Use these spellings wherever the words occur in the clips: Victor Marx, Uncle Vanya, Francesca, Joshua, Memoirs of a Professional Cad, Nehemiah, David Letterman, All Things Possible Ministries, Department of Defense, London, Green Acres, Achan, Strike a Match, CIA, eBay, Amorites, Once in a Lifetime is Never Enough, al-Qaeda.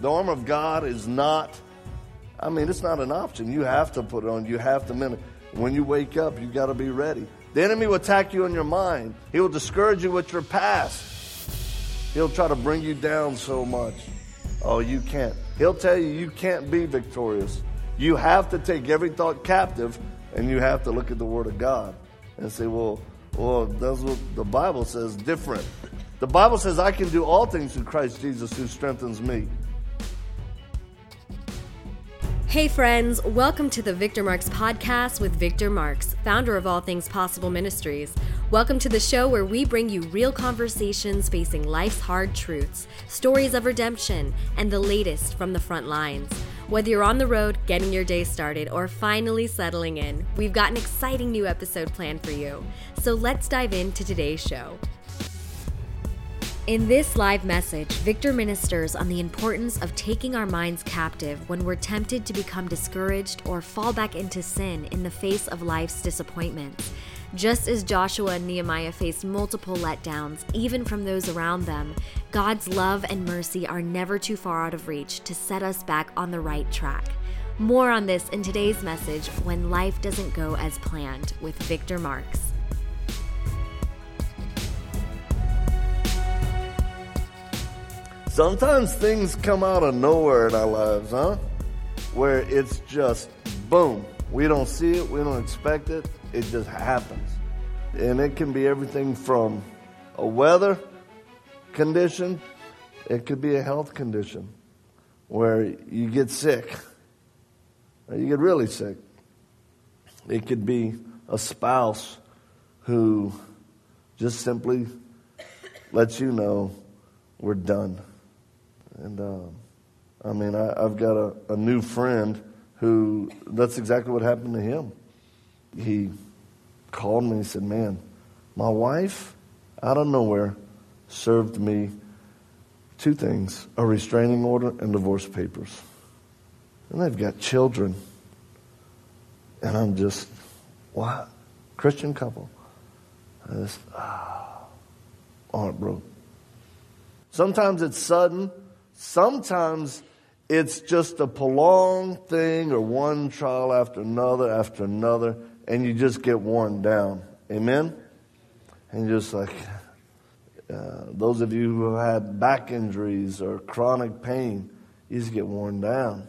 The armor of God is not, I mean, it's not an option. You have to put it on. You have to mimic. When you wake up, you got to be ready. The enemy will attack you in your mind. He will discourage you with your past. He'll try to bring you down so much. Oh, you can't. He'll tell you you can't be victorious. You have to take every thought captive, and you have to look at the Word of God and say, well, that's what the Bible says different. The Bible says I can do all things through Christ Jesus who strengthens me. Hey friends, welcome to the Victor Marx podcast with Victor Marx, founder of All Things Possible Ministries. Welcome to the show where we bring you real conversations facing life's hard truths, stories of redemption, and the latest from the front lines. Whether you're on the road, getting your day started, or finally settling in, we've got an exciting new episode planned for you. So let's dive into today's show. In this live message, Victor ministers on the importance of taking our minds captive when we're tempted to become discouraged or fall back into sin in the face of life's disappointments. Just as Joshua and Nehemiah faced multiple letdowns, even from those around them, God's love and mercy are never too far out of reach to set us back on the right track. More on this in today's message, When Life Doesn't Go As Planned, with Victor Marx. Sometimes things come out of nowhere in our lives, huh? Where it's just boom. We don't see it, we don't expect it, it just happens. And it can be everything from a weather condition, it could be a health condition where you get sick, or you get really sick. It could be a spouse who just simply lets you know we're done. And I've got a new friend who, that's exactly what happened to him. He called me and said, man, my wife, out of nowhere, served me two things, a restraining order and divorce papers. And they've got children. And I'm just, what? Christian couple. I just, heartbroken. Sometimes it's sudden. Sometimes it's just a prolonged thing, or one trial after another, and you just get worn down. Amen? And you're just like, those of you who have had back injuries or chronic pain, you just get worn down.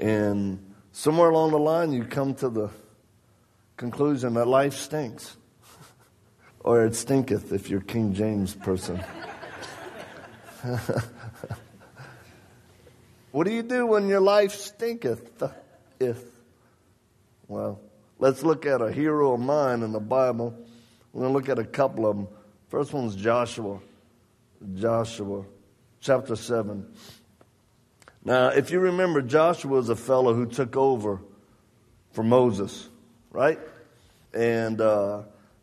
And somewhere along the line, you come to the conclusion that life stinks. Or it stinketh, if you're King James person. What do you do when your life stinketh? Well, let's look at a hero of mine in the Bible. We're going to look at a couple of them. First one's Joshua. Joshua, chapter 7. Now, if you remember, Joshua was a fellow who took over for Moses, right? And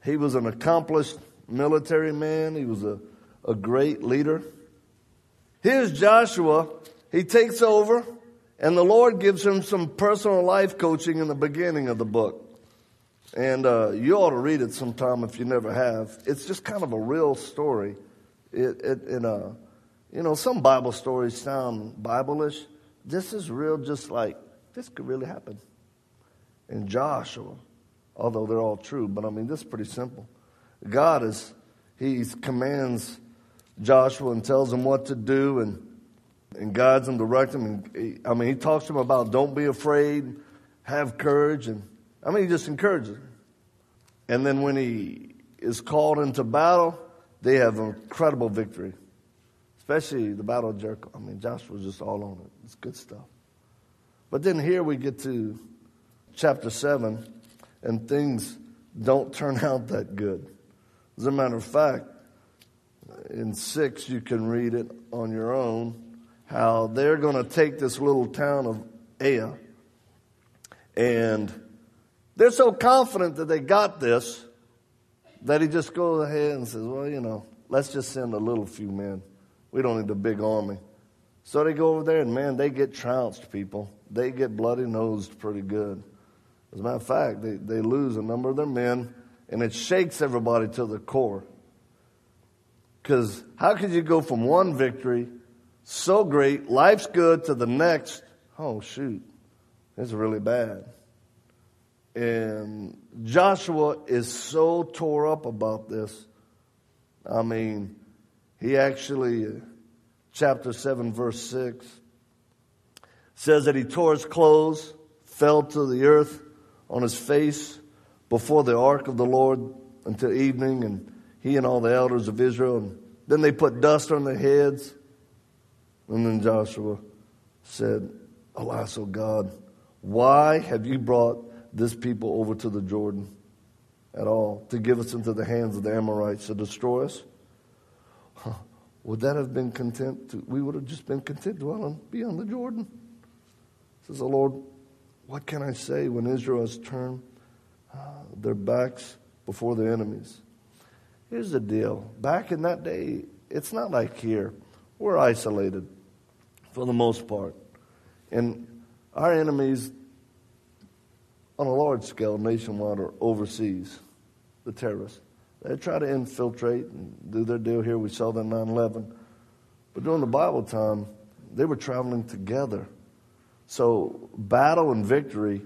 he was an accomplished military man. He was a great leader. Here's Joshua. He takes over, and the Lord gives him some personal life coaching in the beginning of the book. And you ought to read it sometime if you never have. It's just kind of a real story. Some Bible stories sound Bible-ish. This is real, just like, this could really happen. And Joshua, although they're all true, but I mean, this is pretty simple. God is, he commands Joshua and tells him what to do and guides him, directs him. He talks to him about don't be afraid, have courage. He just encourages him. And then when he is called into battle, they have an incredible victory, especially the Battle of Jericho. Joshua's just all on it. It's good stuff. But then here we get to chapter 7. And things don't turn out that good. As a matter of fact, in 6, you can read it on your own, how they're going to take this little town of Ai. And they're so confident that they got this, that he just goes ahead and says, well, let's just send a little few men. We don't need a big army. So they go over there, and man, they get trounced, people. They get bloody-nosed pretty good. As a matter of fact, they lose a number of their men, and it shakes everybody to the core. Because how could you go from one victory so great, life's good, to the next, oh, shoot, it's really bad. And Joshua is so tore up about this. I mean, he actually, chapter 7, verse 6, says that he tore his clothes, fell to the earth on his face before the ark of the Lord until evening, and he and all the elders of Israel. And then they put dust on their heads. And then Joshua said, Alas, O God, why have you brought this people over to the Jordan at all, to give us into the hands of the Amorites to destroy us? Huh. Would that have been content? We would have just been content dwelling beyond the Jordan. Says the Lord, what can I say when Israel has turned their backs before their enemies? Here's the deal. Back in that day, it's not like here. We're isolated for the most part. And our enemies, on a large scale, nationwide or overseas, the terrorists, they try to infiltrate and do their deal here. We saw that in 9/11. But during the Bible time, they were traveling together. So battle and victory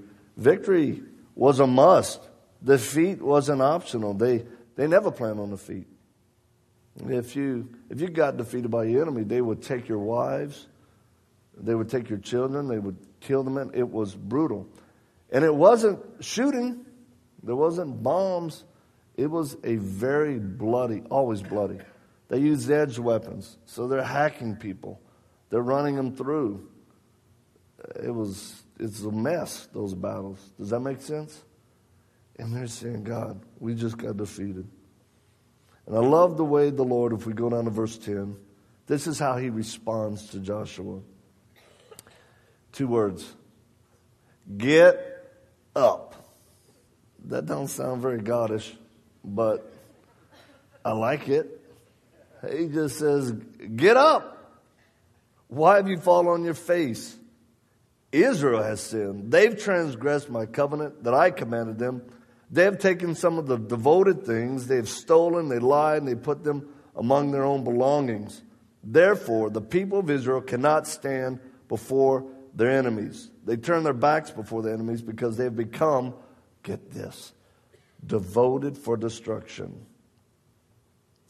was a must. Defeat wasn't optional. They never planned on defeat. If you got defeated by your enemy, they would take your wives, they would take your children, they would kill them. And it was brutal. And it wasn't shooting. There wasn't bombs. It was a very bloody, always bloody. They used edge weapons. So they're hacking people. They're running them through. It's a mess, those battles. Does that make sense? And they're saying, God, we just got defeated. And I love the way the Lord, if we go down to verse 10, this is how he responds to Joshua. 2 words. Get up. That don't sound very goddish, but I like it. He just says, get up. Why have you fallen on your face? Israel has sinned. They've transgressed my covenant that I commanded them. They have taken some of the devoted things. They have stolen, they lied, and they put them among their own belongings. Therefore, the people of Israel cannot stand before their enemies. They turn their backs before the enemies because they have become, get this, devoted for destruction.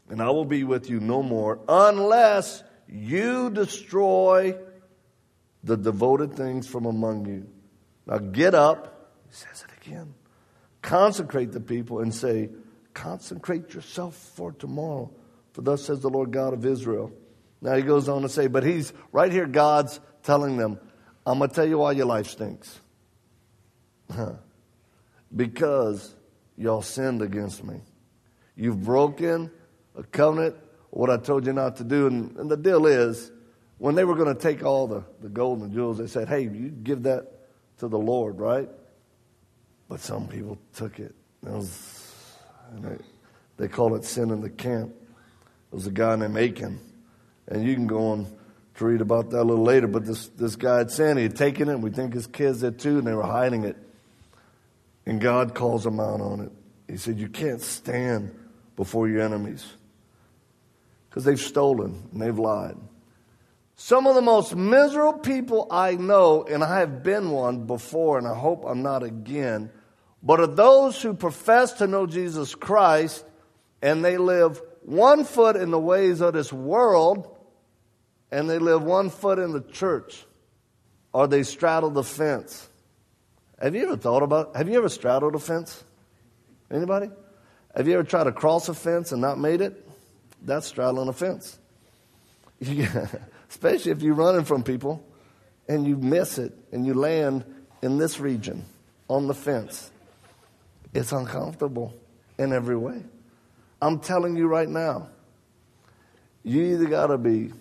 And I will be with you no more unless you destroy the devoted things from among you. Now get up, he says it again, consecrate the people and say, consecrate yourself for tomorrow, for thus says the Lord God of Israel. Now he goes on to say, but he's right here, God's telling them, I'm going to tell you why your life stinks. Because y'all sinned against me. You've broken a covenant, what I told you not to do. And the deal is, when they were going to take all the gold and jewels, they said, hey, you give that to the Lord, right? But some people took it. They call it sin in the camp. It was a guy named Achan. And you can go on to read about that a little later, but this guy had sinned. He had taken it, and we think his kids did too, and they were hiding it. And God calls them out on it. He said, you can't stand before your enemies because they've stolen and they've lied. Some of the most miserable people I know, and I have been one before, and I hope I'm not again, but are those who profess to know Jesus Christ, and they live one foot in the ways of this world, and they live one foot in the church, or they straddle the fence. Have you ever straddled a fence? Anybody? Have you ever tried to cross a fence and not made it? That's straddling a fence. Yeah. Especially if you're running from people and you miss it and you land in this region on the fence. It's uncomfortable in every way. I'm telling you right now, you either got to be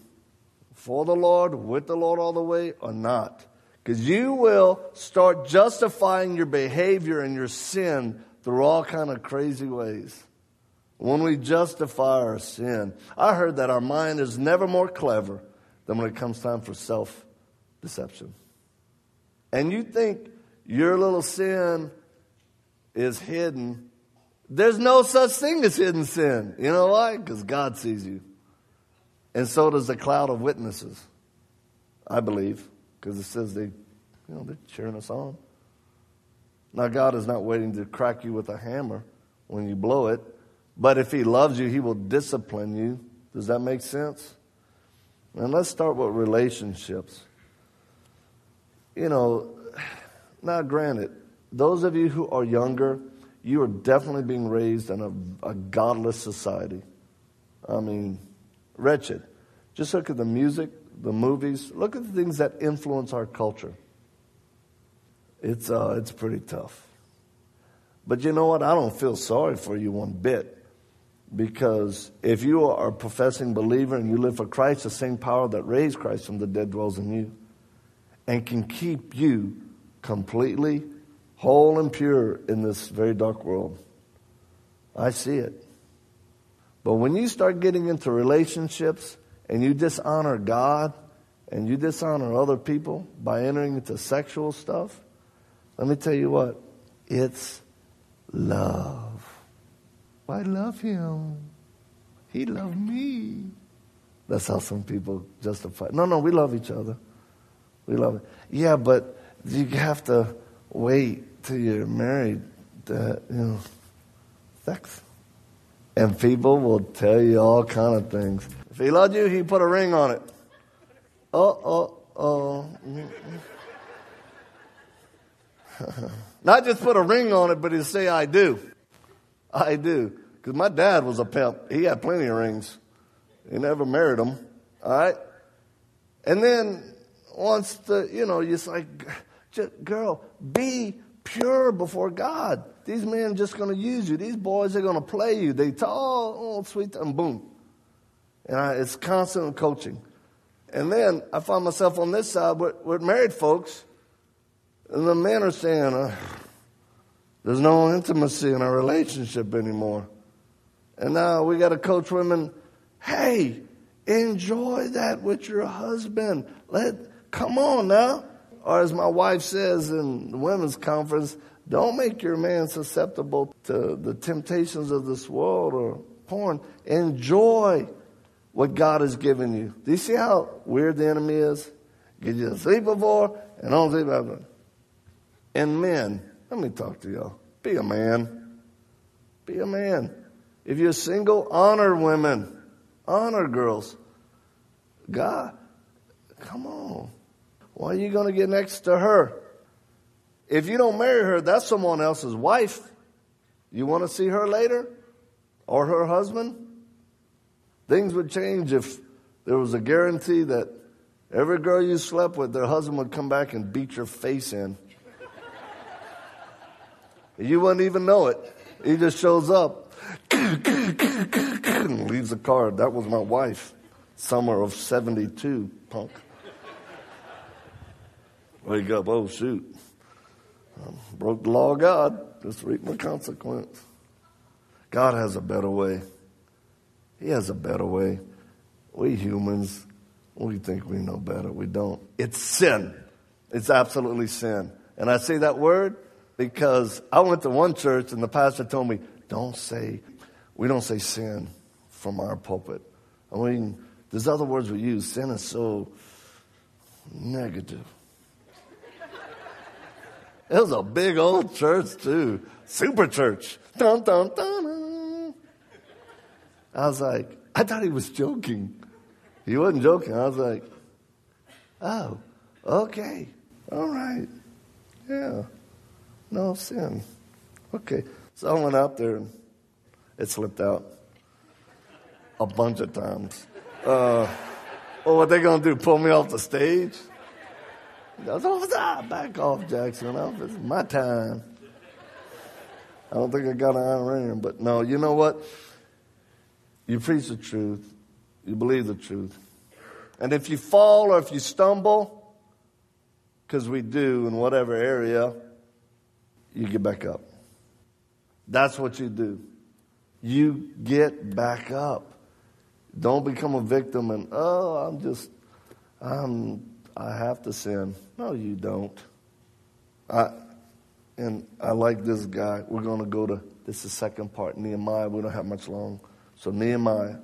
for the Lord, with the Lord all the way, or not. Because you will start justifying your behavior and your sin through all kind of crazy ways. When we justify our sin, I heard that our mind is never more clever than when it comes time for self-deception. And you think your little sin is hidden. There's no such thing as hidden sin. You know why? Because God sees you. And so does the cloud of witnesses. I believe, because it says they're cheering us on. Now, God is not waiting to crack you with a hammer when you blow it, but if he loves you, he will discipline you. Does that make sense? And let's start with relationships. Now granted, those of you who are younger, you are definitely being raised in a godless society. I mean, wretched. Just look at the music, the movies. Look at the things that influence our culture. It's pretty tough. But you know what? I don't feel sorry for you one bit. Because if you are a professing believer and you live for Christ, the same power that raised Christ from the dead dwells in you and can keep you completely whole and pure in this very dark world. I see it. But when you start getting into relationships and you dishonor God and you dishonor other people by entering into sexual stuff, let me tell you what, it's love. I love him. He loved me. That's how some people justify. No, we love each other. We love it. Yeah, but you have to wait till you're married to, sex. And people will tell you all kind of things. If he loved you, he put a ring on it. Not just put a ring on it, but he'll say, I do. I do, because my dad was a pimp. He had plenty of rings. He never married them, all right? And then once it's like, girl, be pure before God. These men are just going to use you. These boys are going to play you. They tall, sweet, and boom. And it's constant coaching. And then I find myself on this side with married folks, and the men are saying, there's no intimacy in our relationship anymore. And now we got to coach women, hey, enjoy that with your husband. Come on now. Or as my wife says in the women's conference, don't make your man susceptible to the temptations of this world or porn. Enjoy what God has given you. Do you see how weird the enemy is? Get you to sleep before and don't sleep after. And men, let me talk to y'all. Be a man. Be a man. If you're single, honor women. Honor girls. God, come on. Why are you going to get next to her? If you don't marry her, that's someone else's wife. You want to see her later? Or her husband? Things would change if there was a guarantee that every girl you slept with, their husband would come back and beat your face in. You wouldn't even know it. He just shows up and leaves a card. That was my wife, summer of 72, punk. Wake up, oh, shoot. I broke the law of God. Just reap my consequence. God has a better way. He has a better way. We humans, we think we know better. We don't. It's sin. It's absolutely sin. And I say that word because I went to one church and the pastor told me, we don't say sin from our pulpit. I mean, there's other words we use. Sin is so negative. It was a big old church too. Super church. Dun, dun, dun, dun. I was like, I thought he was joking. He wasn't joking. I was like, oh, okay. All right. Yeah. No sin. Okay. So I went out there and it slipped out a bunch of times. What are they going to do? Pull me off the stage? Back off, Jackson. It's my time. I don't think I got an honorarium, but no, you know what? You preach the truth. You believe the truth. And if you fall or if you stumble, because we do in whatever area, you get back up. That's what you do. You get back up. Don't become a victim and, I have to sin. No, you don't. I like this guy. We're going to go to, this is the second part, Nehemiah. We don't have much long. So Nehemiah.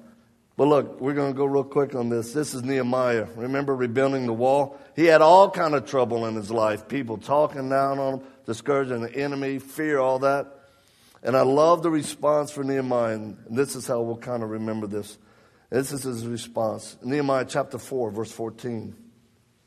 Well, look, we're going to go real quick on this. This is Nehemiah. Remember rebuilding the wall? He had all kind of trouble in his life. People talking down on him, discouraging the enemy, fear, all that. And I love the response for Nehemiah. And this is how we'll kind of remember this. This is his response. Nehemiah chapter 4, verse 14.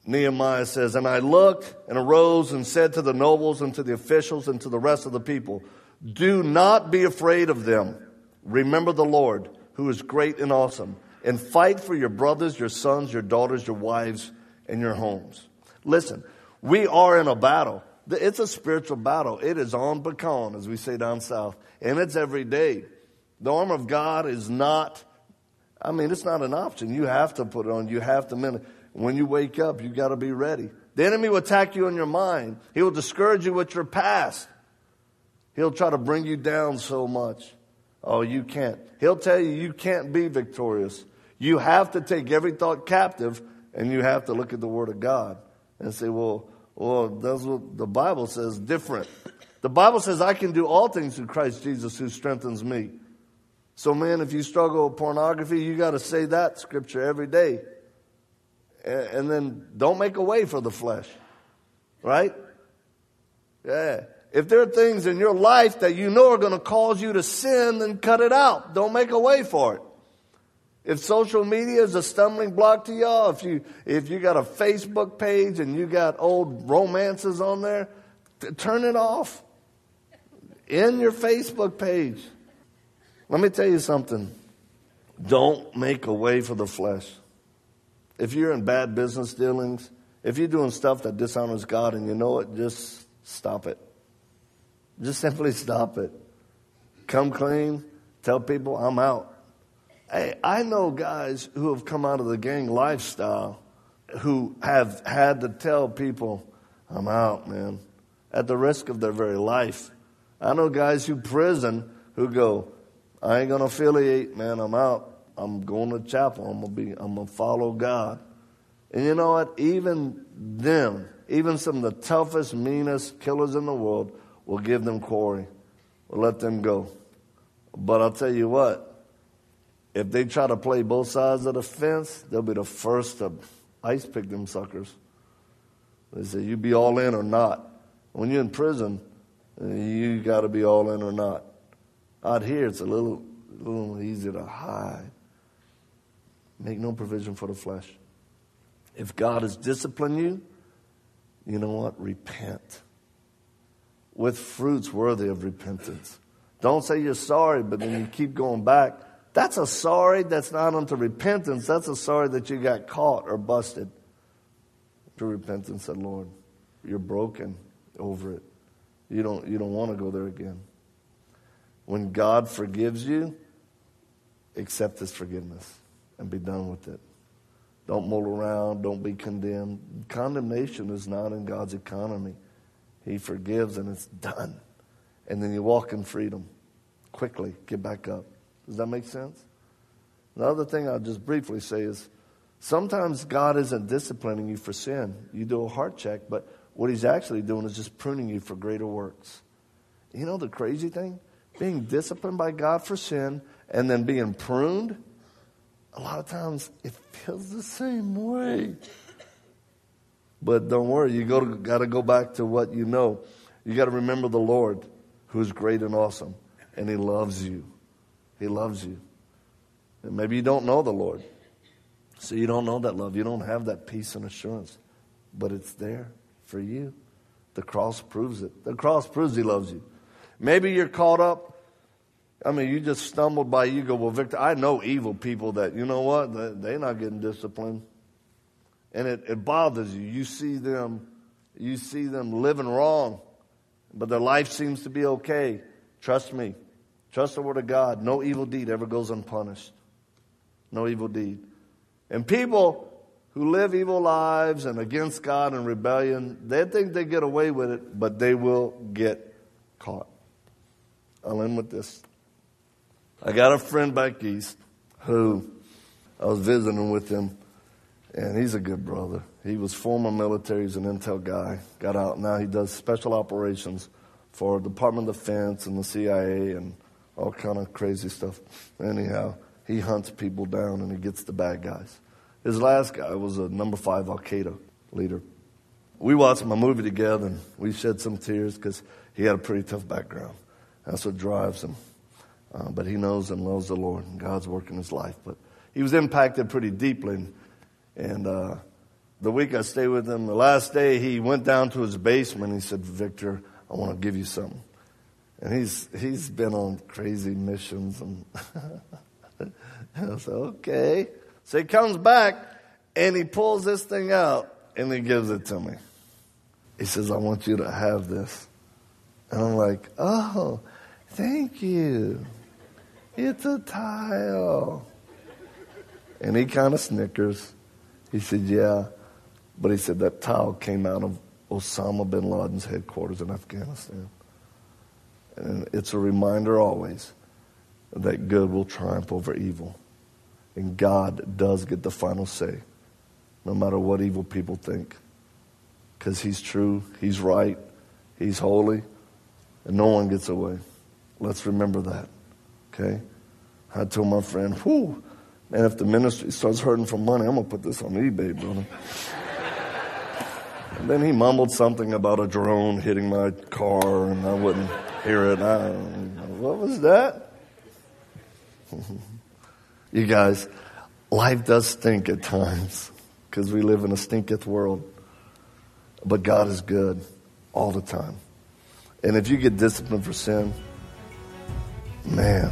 Nehemiah says, "And I looked and arose and said to the nobles and to the officials and to the rest of the people, 'Do not be afraid of them. Remember the Lord, who is great and awesome, and fight for your brothers, your sons, your daughters, your wives, and your homes.'" Listen, we are in a battle. It's a spiritual battle. It is on pecan, as we say down south, and it's every day. The armor of God is not, I mean, it's not an option. You have to put it on. You have to mend it. When you wake up, you got to be ready. The enemy will attack you in your mind. He will discourage you with your past. He'll try to bring you down so much. Oh, you can't. He'll tell you you can't be victorious. You have to take every thought captive, and you have to look at the Word of God and say, well, that's what the Bible says different. The Bible says I can do all things through Christ Jesus who strengthens me. So, man, if you struggle with pornography, you got to say that scripture every day. And then don't make a way for the flesh, right? Yeah. If there are things in your life that you know are going to cause you to sin, then cut it out. Don't make a way for it. If social media is a stumbling block to y'all, if you got a Facebook page and you got old romances on there, turn it off. End your Facebook page. Let me tell you something. Don't make a way for the flesh. If you're in bad business dealings, if you're doing stuff that dishonors God and you know it, just stop it. Just simply stop it. Come clean. Tell people, I'm out. Hey, I know guys who have come out of the gang lifestyle who have had to tell people, I'm out, man, at the risk of their very life. I know guys who prison who go, I ain't going to affiliate, man, I'm out. I'm going to chapel. I'm gonna follow God. And you know what? Even them, even some of the toughest, meanest killers in the world, will give them quarry. We'll let them go. But I'll tell you what, if they try to play both sides of the fence, they'll be the first to ice pick them suckers. They say, you be all in or not. When you're in prison, you got to be all in or not. Out here, it's a little easier to hide. Make no provision for the flesh. If God has disciplined you, you know what? Repent. With fruits worthy of repentance. Don't say you're sorry, but then you keep going back. That's a sorry that's not unto repentance. That's a sorry that you got caught or busted. To repentance, said Lord, you're broken over it. You don't want to go there again. When God forgives you, accept His forgiveness and be done with it. Don't mull around. Don't be condemned. Condemnation is not in God's economy. He forgives and it's done. And then you walk in freedom. Quickly, get back up. Does that make sense? The other thing I'll just briefly say is sometimes God isn't disciplining you for sin. You do a heart check, but what He's actually doing is just pruning you for greater works. You know the crazy thing? Being disciplined by God for sin and then being pruned, a lot of times it feels the same way. But don't worry, you got to go back to what you know. You got to remember the Lord, who is great and awesome, and He loves you. He loves you. And maybe you don't know the Lord, so you don't know that love. You don't have that peace and assurance, but it's there for you. The cross proves it. The cross proves He loves you. Maybe you're caught up. I mean, you just stumbled by. You go, well, Victor, I know evil people that, you know what, they're not getting disciplined. And it bothers you. You see them living wrong, but their life seems to be okay. Trust me. Trust the Word of God. No evil deed ever goes unpunished. No evil deed. And people who live evil lives and against God and rebellion, they think they get away with it, but they will get caught. I'll end with this. I got a friend back east who I was visiting with him. And he's a good brother. He was former military. He's an intel guy. Got out. Now he does special operations for Department of Defense and the CIA and all kind of crazy stuff. Anyhow, He hunts people down and he gets the bad guys. His last guy was a number 5 al-Qaeda leader. We watched my movie together and we shed some tears because he had a pretty tough background. That's what drives him. But he knows and loves the Lord and God's work in his life. But he was impacted pretty deeply. And the week I stayed with him, the last day he went down to his basement and he said, "Victor, I want to give you something." And he's been on crazy missions. And I said, okay. So he comes back and he pulls this thing out and he gives it to me. He says, "I want you to have this." And I'm like, "Oh, thank you. It's a tile." And he kind of snickers. He said, "Yeah." But he said, "That tile came out of Osama bin Laden's headquarters in Afghanistan." And it's a reminder always that good will triumph over evil. And God does get the final say, no matter what evil people think. Because he's true, he's right, he's holy, and no one gets away. Let's remember that, okay? I told my friend, "Whew, man, if the ministry starts hurting for money, I'm going to put this on eBay, brother." And then he mumbled something about a drone hitting my car, and I wouldn't hear it. I don't know. What was that? You guys, life does stink at times because we live in a stinketh world. But God is good all the time. And if you get disciplined for sin, man,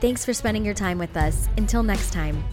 Thanks for spending your time with us. Until next time.